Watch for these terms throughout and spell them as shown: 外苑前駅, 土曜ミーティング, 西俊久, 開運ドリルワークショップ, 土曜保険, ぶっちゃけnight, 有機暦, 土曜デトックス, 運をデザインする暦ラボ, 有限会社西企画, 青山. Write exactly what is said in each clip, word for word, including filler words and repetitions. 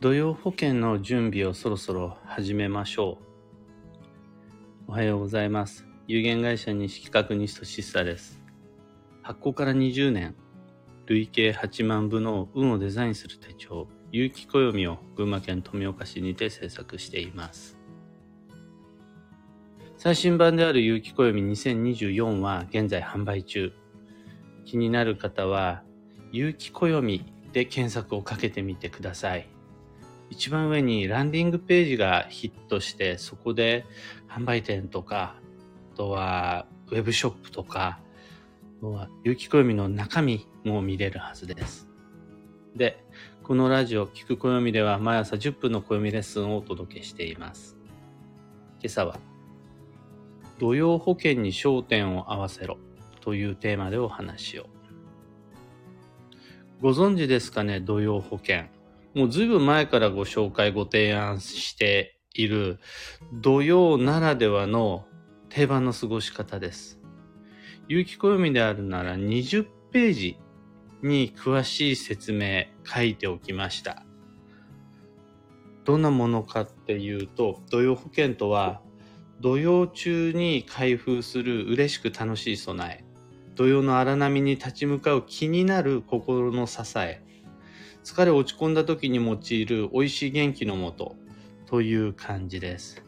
土曜保険の準備をそろそろ始めましょう。おはようございます。有限会社西企画西俊久です。発行からにじゅうねん、累計はちまんぶの運をデザインする手帳有機暦を群馬県富岡市にて制作しています。最新版である有機暦にせんにじゅうよんは現在販売中。気になる方は有機暦で検索をかけてみてください。一番上にランディングページがヒットして、そこで販売店とか、あとはウェブショップとか有機暦の中身も見れるはずです。で、このラジオ聞く暦では毎朝じゅっぷんの暦レッスンをお届けしています。今朝は土曜保険に焦点を合わせろというテーマでお話を。ご存知ですかね、土曜保険。もうずいぶん前からご紹介ご提案している土曜ならではの定番の過ごし方です。有機暦であるならにじゅっページに詳しい説明書いておきました。どんなものかっていうと、土曜保険とは土曜中に開封する嬉しく楽しい備え、土曜の荒波に立ち向かう気になる心の支え、疲れ落ち込んだ時に用いる美味しい元気のもとという感じです。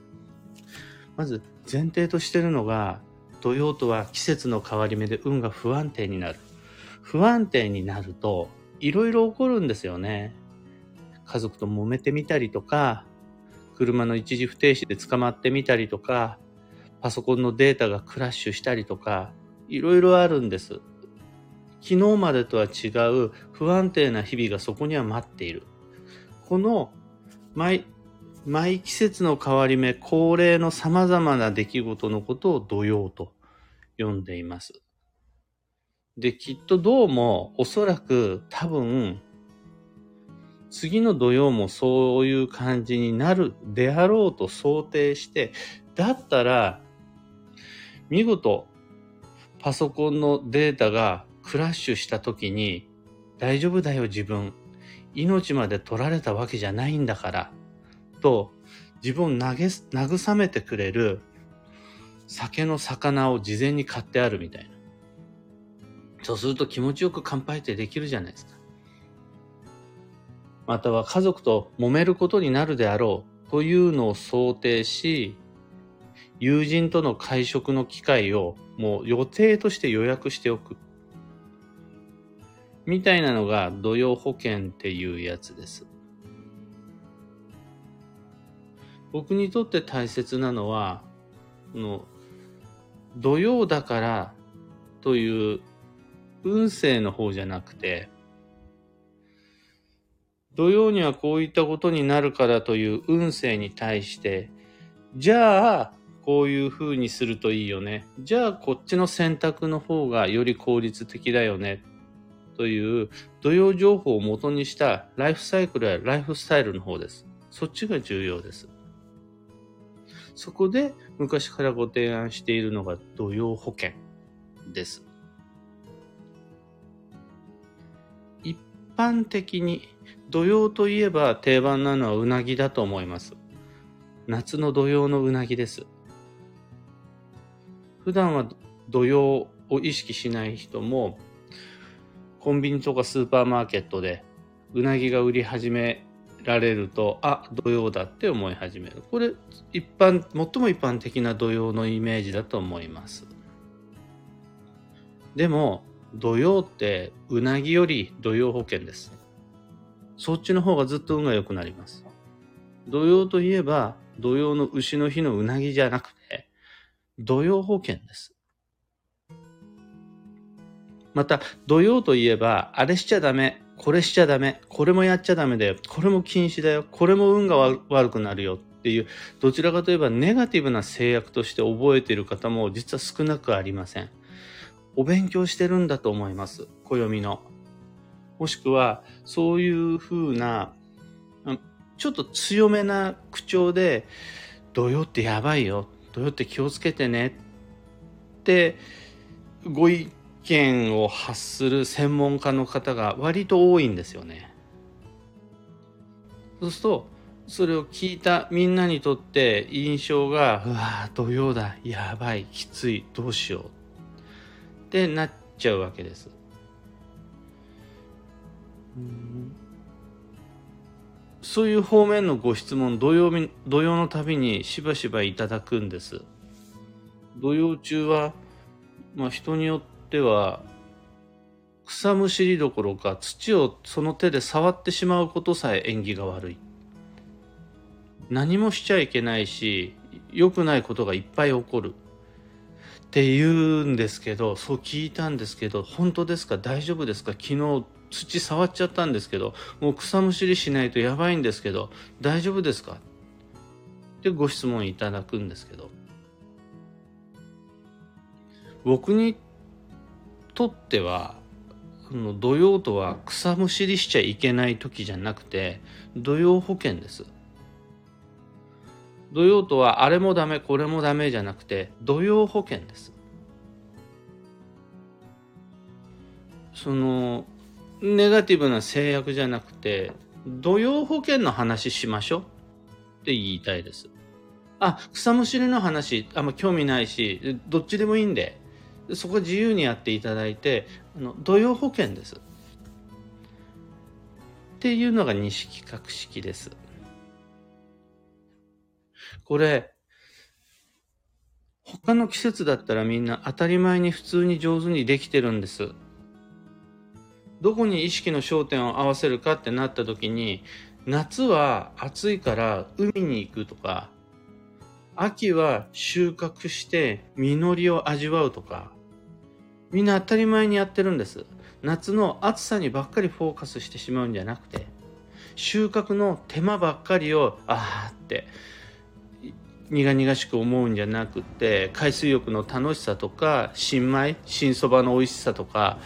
まず前提としているのが、土曜とは季節の変わり目で運が不安定になる。不安定になるといろいろ起こるんですよね。家族と揉めてみたりとか、車の一時不停止で捕まってみたりとか、パソコンのデータがクラッシュしたりとか、いろいろあるんです。昨日までとは違う不安定な日々がそこには待っている。この 毎, 毎季節の変わり目恒例のさまざまな出来事のことを土曜と呼んでいます。で、きっとどうもおそらく多分次の土曜もそういう感じになるであろうと想定して、だったら見事パソコンのデータがクラッシュした時に、大丈夫だよ自分、命まで取られたわけじゃないんだからと自分を投げ慰めてくれる酒の魚を事前に買ってあるみたいな。そうすると気持ちよく乾杯ってできるじゃないですか。または家族と揉めることになるであろうというのを想定し、友人との会食の機会をもう予定として予約しておくみたいなのが土曜保険っていうやつです。僕にとって大切なのは、この土曜だからという運勢の方じゃなくて、土曜にはこういったことになるからという運勢に対して、じゃあこういう風にするといいよね、じゃあこっちの選択の方がより効率的だよねという土曜情報を元にしたライフサイクルやライフスタイルの方です。そっちが重要です。そこで昔からご提案しているのが土曜保険です。一般的に土曜といえば定番なのはうなぎだと思います。夏の土曜のうなぎです。普段は土曜を意識しない人も、コンビニとかスーパーマーケットでうなぎが売り始められると、あ、土曜だって思い始める。これ一般、最も一般的な土曜のイメージだと思います。でも土曜ってうなぎより土曜保険です。そっちの方がずっと運が良くなります。土曜といえば土曜の丑の日のうなぎじゃなくて土曜保険です。また土曜といえば、あれしちゃダメ、これしちゃダメ、これもやっちゃダメだよ、これも禁止だよ、これも運が悪くなるよっていう、どちらかといえばネガティブな制約として覚えている方も実は少なくありません。お勉強してるんだと思います、暦の。もしくはそういう風なちょっと強めな口調で、土曜ってやばいよ、土曜って気をつけてねってご意見意見を発する専門家の方が割と多いんですよね。そうするとそれを聞いたみんなにとって印象が、うわ土曜だ、やばい、きつい、どうしようってなっちゃうわけです。そういう方面のご質問、土曜日、土曜の度にしばしばいただくんです。土曜中は、まあ、人によっては草むしりどころか土をその手で触ってしまうことさえ縁起が悪い。何もしちゃいけないし、良くないことがいっぱい起こるって言うんですけど、そう聞いたんですけど、本当ですか、大丈夫ですか、昨日土触っちゃったんですけど、もう草むしりしないとやばいんですけど大丈夫ですかってご質問いただくんですけど、僕にとっては土曜とは草むしりしちゃいけない時じゃなくて土曜保険です。土曜とはあれもダメこれもダメじゃなくて土曜保険です。そのネガティブな制約じゃなくて土曜保険の話しましょうって言いたいです。あ、草むしりの話あんま興味ないし、どっちでもいいんでそこ自由にやっていただいて、あの土曜保険ですっていうのが錦格式です。これ他の季節だったらみんな当たり前に普通に上手にできてるんです。どこに意識の焦点を合わせるかってなった時に、夏は暑いから海に行くとか、秋は収穫して実りを味わうとか、みんな当たり前にやってるんです。夏の暑さにばっかりフォーカスしてしまうんじゃなくて、収穫の手間ばっかりをあーって苦々しく思うんじゃなくて、海水浴の楽しさとか新米新そばの美味しさとか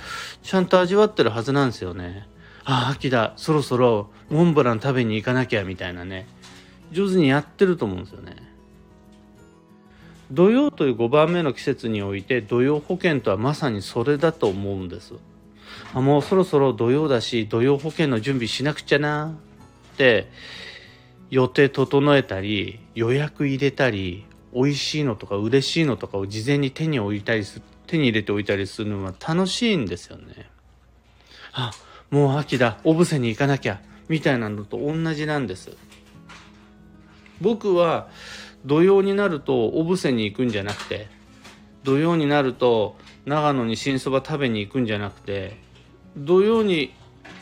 ちゃんと味わってるはずなんですよね。ああ秋だ、そろそろモンブラン食べに行かなきゃみたいなね、上手にやってると思うんですよね。土曜というごばんめの季節において土曜保険とはまさにそれだと思うんです。あ、もうそろそろ土曜だし土曜保険の準備しなくちゃなって予定整えたり予約入れたり、美味しいのとか嬉しいのとかを事前に手に置いたりす手に入れておいたりするのは楽しいんですよね。あ、もう秋だ、オブセに行かなきゃみたいなのと同じなんです。僕は土曜になるとオブセに行くんじゃなくて、土曜になると長野に新そば食べに行くんじゃなくて、土曜に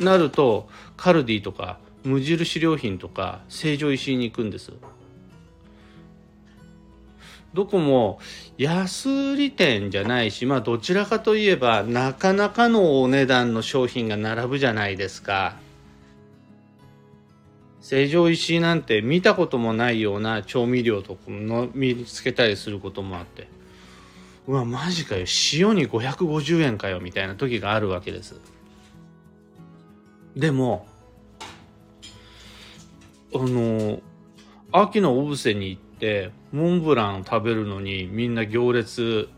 なるとカルディとか無印良品とか成城石井に行くんです。どこも安売り店じゃないし、まあどちらかといえばなかなかのお値段の商品が並ぶじゃないですか。成城石井なんて見たこともないような調味料とかの見つけたりすることもあって、うわマジかよ、塩にごひゃくごじゅうえんかよみたいな時があるわけです。でもあの秋の小布施に行ってモンブランを食べるのにみんな行列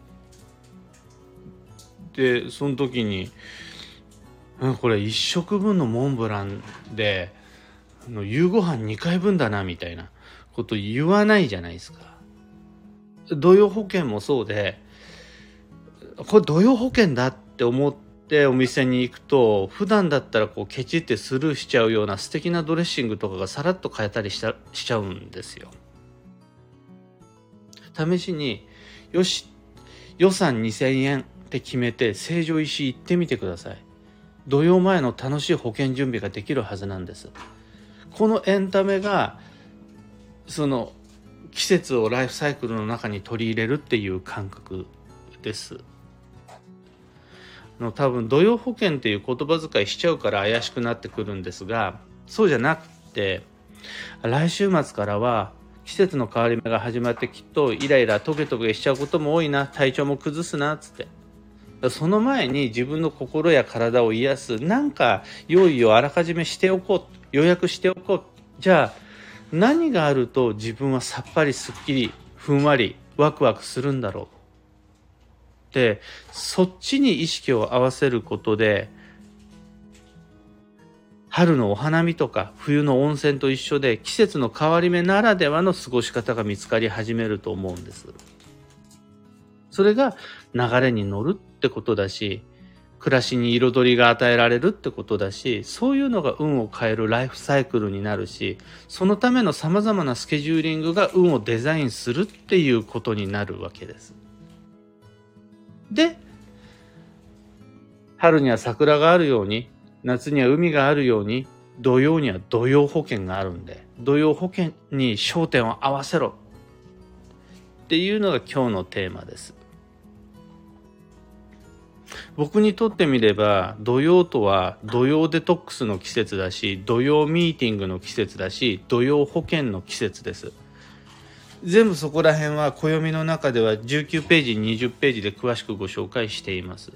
で、その時にこれ一食分のモンブランであの夕ご飯にかいぶんだなみたいなこと言わないじゃないですか。土曜保険もそうで、これ土曜保険だって思ってでお店に行くと、普段だったらこうケチってスルーしちゃうような素敵なドレッシングとかがさらっと変えたりしたしちゃうんですよ。試しによし予算にせんえんって決めて成城石井行ってみてください。土曜前の楽しい保険準備ができるはずなんです。このエンタメがその季節をライフサイクルの中に取り入れるっていう感覚です。の多分土曜保険っていう言葉遣いしちゃうから怪しくなってくるんですが、そうじゃなくて来週末からは季節の変わり目が始まって、きっとイライラトゲトゲしちゃうことも多いな、体調も崩すなつって、その前に自分の心や体を癒すなんか用意をあらかじめしておこう、予約しておこう。じゃあ何があると自分はさっぱりすっきりふんわりワクワクするんだろう、でそっちに意識を合わせることで春のお花見とか冬の温泉と一緒で、季節の変わり目ならではの過ごし方が見つかり始めると思うんです。それが流れに乗るってことだし、暮らしに彩りが与えられるってことだし、そういうのが運を変えるライフサイクルになるし、そのための様々なスケジューリングが運をデザインするっていうことになるわけです。で、春には桜があるように、夏には海があるように、土曜には土曜保険があるんで、土曜保険に焦点を合わせろっていうのが今日のテーマです。僕にとってみれば、土曜とは土曜デトックスの季節だし、土曜ミーティングの季節だし、土曜保険の季節です。全部そこら辺は暦の中ではじゅうきゅうページにじゅっページで詳しくご紹介しています。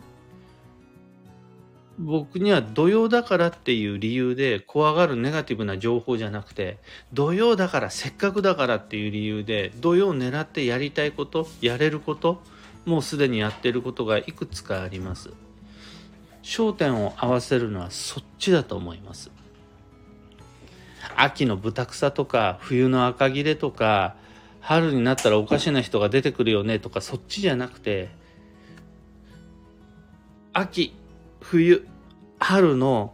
僕には土曜だからっていう理由で怖がるネガティブな情報じゃなくて、土曜だから、せっかくだからっていう理由で土曜を狙ってやりたいこと、やれること、もうすでにやっていることがいくつかあります。焦点を合わせるのはそっちだと思います。秋の豚草とか冬の赤切れとか、春になったらおかしな人が出てくるよねとか、そっちじゃなくて、秋冬春の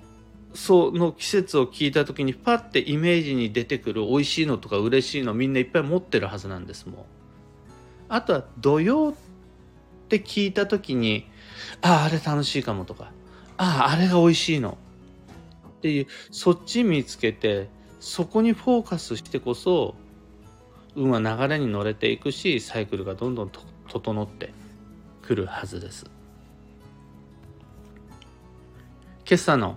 その季節を聞いた時にパッてイメージに出てくる美味しいのとか嬉しいの、みんないっぱい持ってるはずなんです。もうあとは土曜って聞いた時に、あああれ楽しいかもとか、あああれが美味しいのっていう、そっち見つけて、そこにフォーカスしてこそ運は流れに乗れていくし、サイクルがどんどんと整ってくるはずです。今朝の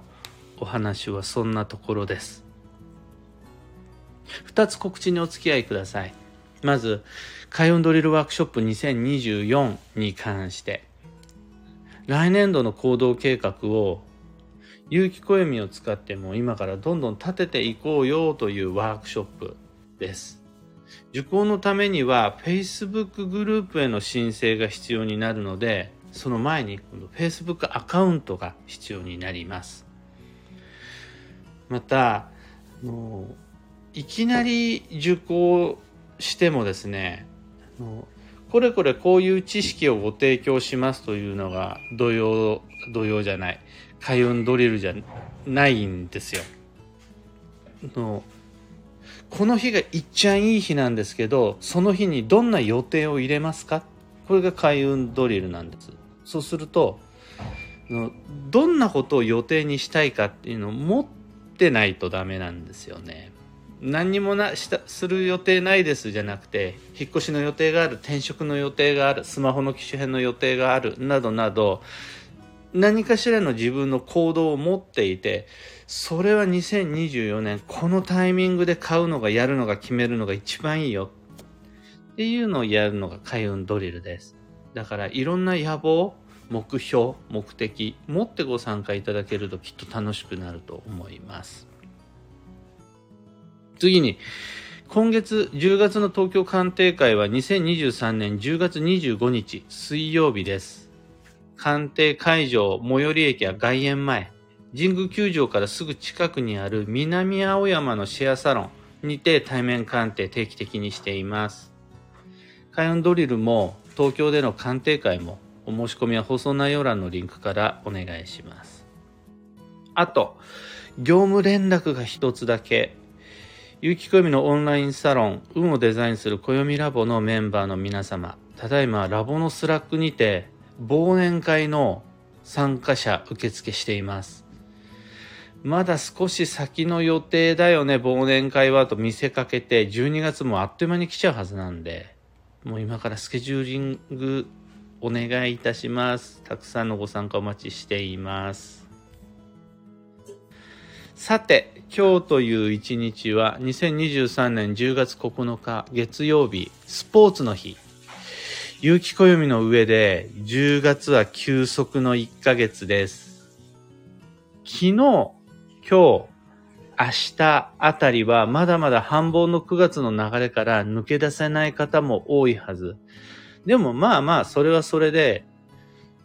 お話はそんなところです。ふたつ告知にお付き合いください。まず、開運ドリルワークショップにせんにじゅうよんに関して、来年度の行動計画を有機暦を使っても今からどんどん立てていこうよというワークショップです。受講のためには Facebook グループへの申請が必要になるので、その前に Facebook アカウントが必要になります。また、あのいきなり受講してもですね、これこれこういう知識をご提供しますというのが土曜、土曜じゃない、開運ドリルじゃないんですよ。のこの日がいっちゃんいい日なんですけど、その日にどんな予定を入れますか、これが開運ドリルなんです。そうすると、どんなことを予定にしたいかっていうのを持ってないとダメなんですよね。何にもなしたする予定ないですじゃなくて、引っ越しの予定がある、転職の予定がある、スマホの機種変の予定があるなどなど、何かしらの自分の行動を持っていて、それはにせんにじゅうよねんこのタイミングで買うのが、やるのが、決めるのが一番いいよっていうのをやるのが開運ドリルです。だから、いろんな野望、目標、目的持ってご参加いただけるときっと楽しくなると思います。次に、今月じゅうがつの東京鑑定会はにせんにじゅうさんねんじゅうがつにじゅうごにち水曜日です。鑑定会場最寄り駅は外苑前、神宮球場からすぐ近くにある南青山のシェアサロンにて対面鑑定定期的にしています。開運ドリルも東京での鑑定会も、お申し込みは放送内容欄のリンクからお願いします。あと、業務連絡が一つだけ、有機暦のオンラインサロン、運をデザインする暦ラボのメンバーの皆様、ただいまラボのスラックにて忘年会の参加者受付しています。まだ少し先の予定だよね忘年会はと見せかけて、じゅうにがつもあっという間に来ちゃうはずなんで、もう今からスケジューリングお願いいたします。たくさんのご参加お待ちしています。さて、今日という一日はにせんにじゅうさんねんじゅうがつここのか月曜日、スポーツの日。有機暦の上でじゅうがつは休息のいっかげつです。昨日、今日、明日あたりはまだまだ繁忙のくがつの流れから抜け出せない方も多いはず。でもまあまあ、それはそれで、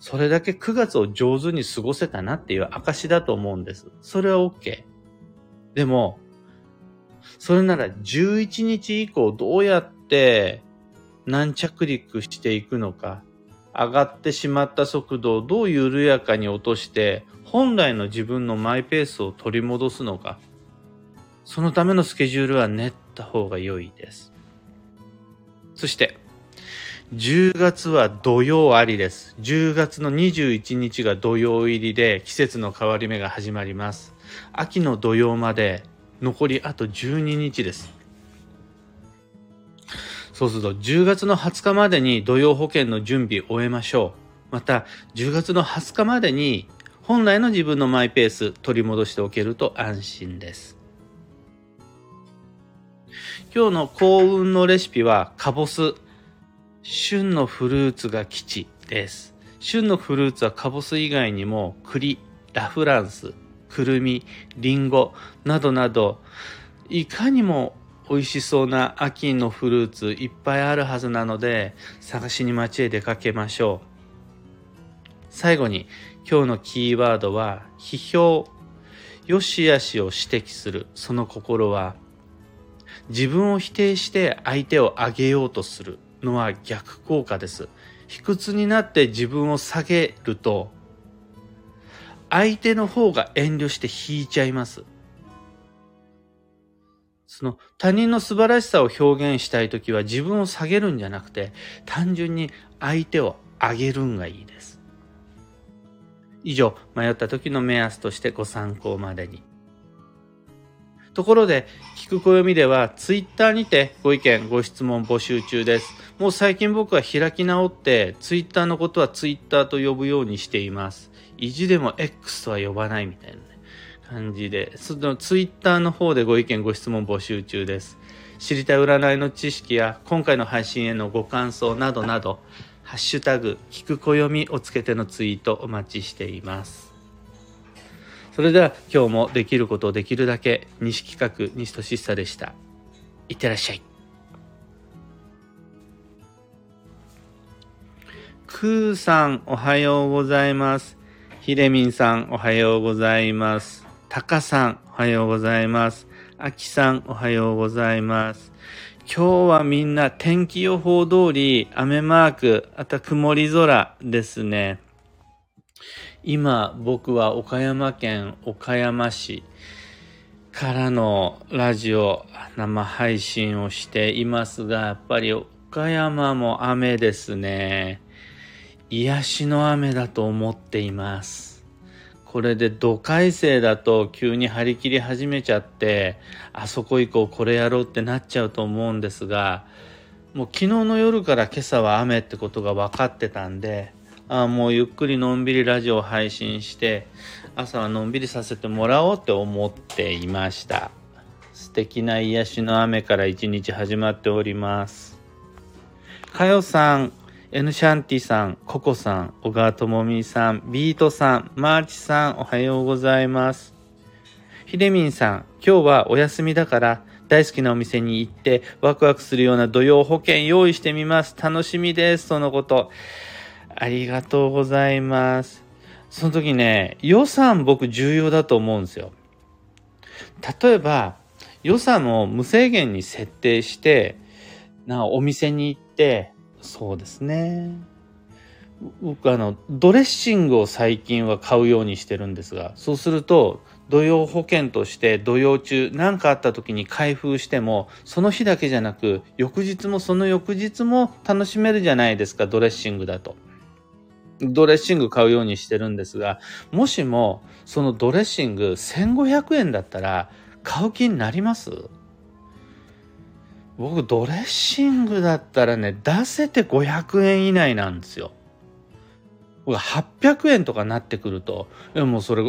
それだけくがつを上手に過ごせたなっていう証だと思うんです。それは OK。でも、それならじゅういちにち以降どうやって軟着陸していくのか、上がってしまった速度をどう緩やかに落として、本来の自分のマイペースを取り戻すのか、そのためのスケジュールは練った方が良いです。そして、じゅうがつは土曜ありです。じゅうがつのにじゅういちにちが土曜入りで季節の変わり目が始まります。秋の土曜まで残りあとじゅうににちです。そうするとじゅうがつのはつかまでに土曜保険の準備を終えましょう。またじゅうがつのはつかまでに本来の自分のマイペース取り戻しておけると安心です。今日の幸運のレシピはカボス。旬のフルーツが吉です。旬のフルーツはカボス以外にも栗、ラフランス、くるみ、りんごなどなどいかにも美味しそうな秋のフルーツいっぱいあるはずなので探しに街へ出かけましょう。最後に今日のキーワードは批評。良し悪しを指摘するその心は自分を否定して相手を上げようとするのは逆効果です。卑屈になって自分を下げると相手の方が遠慮して引いちゃいます。その他人の素晴らしさを表現したいときは自分を下げるんじゃなくて単純に相手を上げるんがいいです。以上、迷った時の目安としてご参考までに。ところで、聞く暦ではツイッターにてご意見ご質問募集中です。もう最近僕は開き直ってツイッターのことはツイッターと呼ぶようにしています。意地でも X とは呼ばないみたいな感じで、そのツイッターの方でご意見ご質問募集中です。知りたい占いの知識や今回の配信へのご感想などなど、ハッシュタグ聞く暦をつけてのツイートお待ちしています。それでは今日もできることをできるだけ、西企画西俊久でした。いってらっしゃい。くーさんおはようございます。ひれみんさんおはようございます。たかさんおはようございます。あきさんおはようございます。今日はみんな天気予報通り雨マーク、あと曇り空ですね。今僕は岡山県岡山市からのラジオ生配信をしていますが、やっぱり岡山も雨ですね。癒しの雨だと思っています。これで土改正だと急に張り切り始めちゃって、あそこ行こうこれやろうってなっちゃうと思うんですが、もう昨日の夜から今朝は雨ってことが分かってたんで、あもうゆっくりのんびりラジオ配信して、朝はのんびりさせてもらおうって思っていました。素敵な癒しの雨から一日始まっております。かよさん、エヌシャンティさん、ココさん、小川智美さん、ビートさん、マーチさん、おはようございます。ひでみんさん、今日はお休みだから大好きなお店に行ってワクワクするような土曜保険用意してみます。楽しみです。とのこと。ありがとうございます。その時ね、予算僕重要だと思うんですよ。例えば予算を無制限に設定して、なお店に行って、そうですね。僕あのドレッシングを最近は買うようにしてるんですが、そうすると土曜保険として土曜中何かあった時に開封してもその日だけじゃなく翌日もその翌日も楽しめるじゃないですか。ドレッシングだとドレッシング買うようにしてるんですが、もしもそのドレッシングせんごひゃくえんだったら買う気になります？僕ドレッシングだったらね、出せてごひゃくえん以内なんですよ。僕はっぴゃくえんとかなってくると、いやもうそれ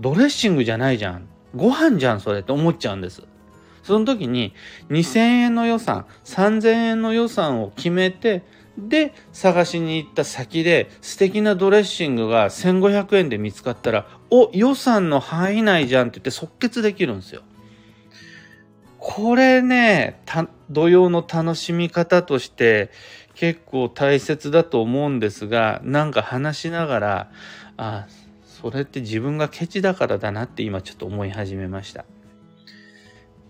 ドレッシングじゃないじゃん、ご飯じゃんそれって思っちゃうんです。その時ににせんえんの予算、さんぜんえんの予算を決めて、で探しに行った先で素敵なドレッシングがせんごひゃくえんで見つかったら、お予算の範囲内じゃんって言って即決できるんですよ。これね、た土曜の楽しみ方として結構大切だと思うんですが、なんか話しながら、あ、それって自分がケチだからだなって今ちょっと思い始めました。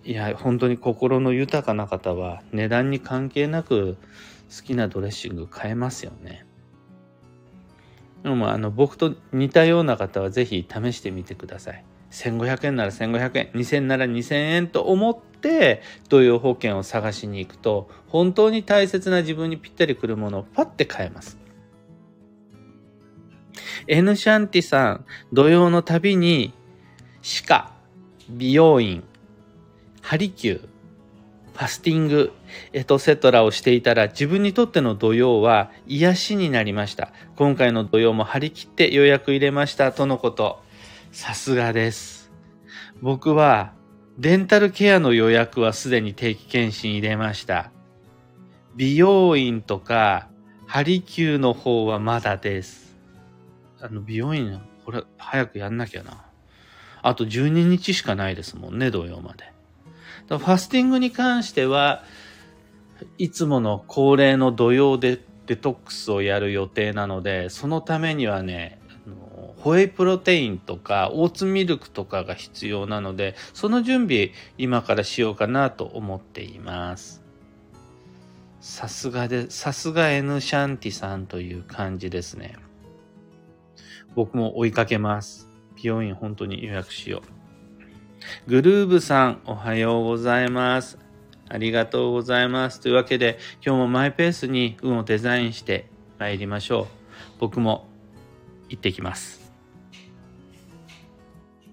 いや本当に心の豊かな方は値段に関係なく好きなドレッシング買えますよね。でもあの僕と似たような方はぜひ試してみてください。せんごひゃくえんならせんごひゃくえん、にせんえんならにせんえんと思って同様保険を探しに行くと、本当に大切な自分にぴったりくるものをパッて買えます。 N シャンティさん、土曜の旅に歯科、美容院、ハリキュー、ファスティング、エトセトラをしていたら自分にとっての土曜は癒しになりました。今回の土曜も張り切って予約入れましたとのこと。さすがです。僕はデンタルケアの予約はすでに定期検診入れました。美容院とかハリキューの方はまだです。あの美容院これ早くやんなきゃな。あとじゅうににちしかないですもんね、土曜まで。ファスティングに関してはいつもの恒例の土曜でデトックスをやる予定なので、そのためにはねあのホエイプロテインとかオーツミルクとかが必要なので、その準備今からしようかなと思っています。さすがでさすが N シャンティさんという感じですね。僕も追いかけます。美容院本当に予約しよう。グルーブさん、おはようございます。ありがとうございます。というわけで今日もマイペースに運をデザインしてまいりましょう。僕も行ってきます。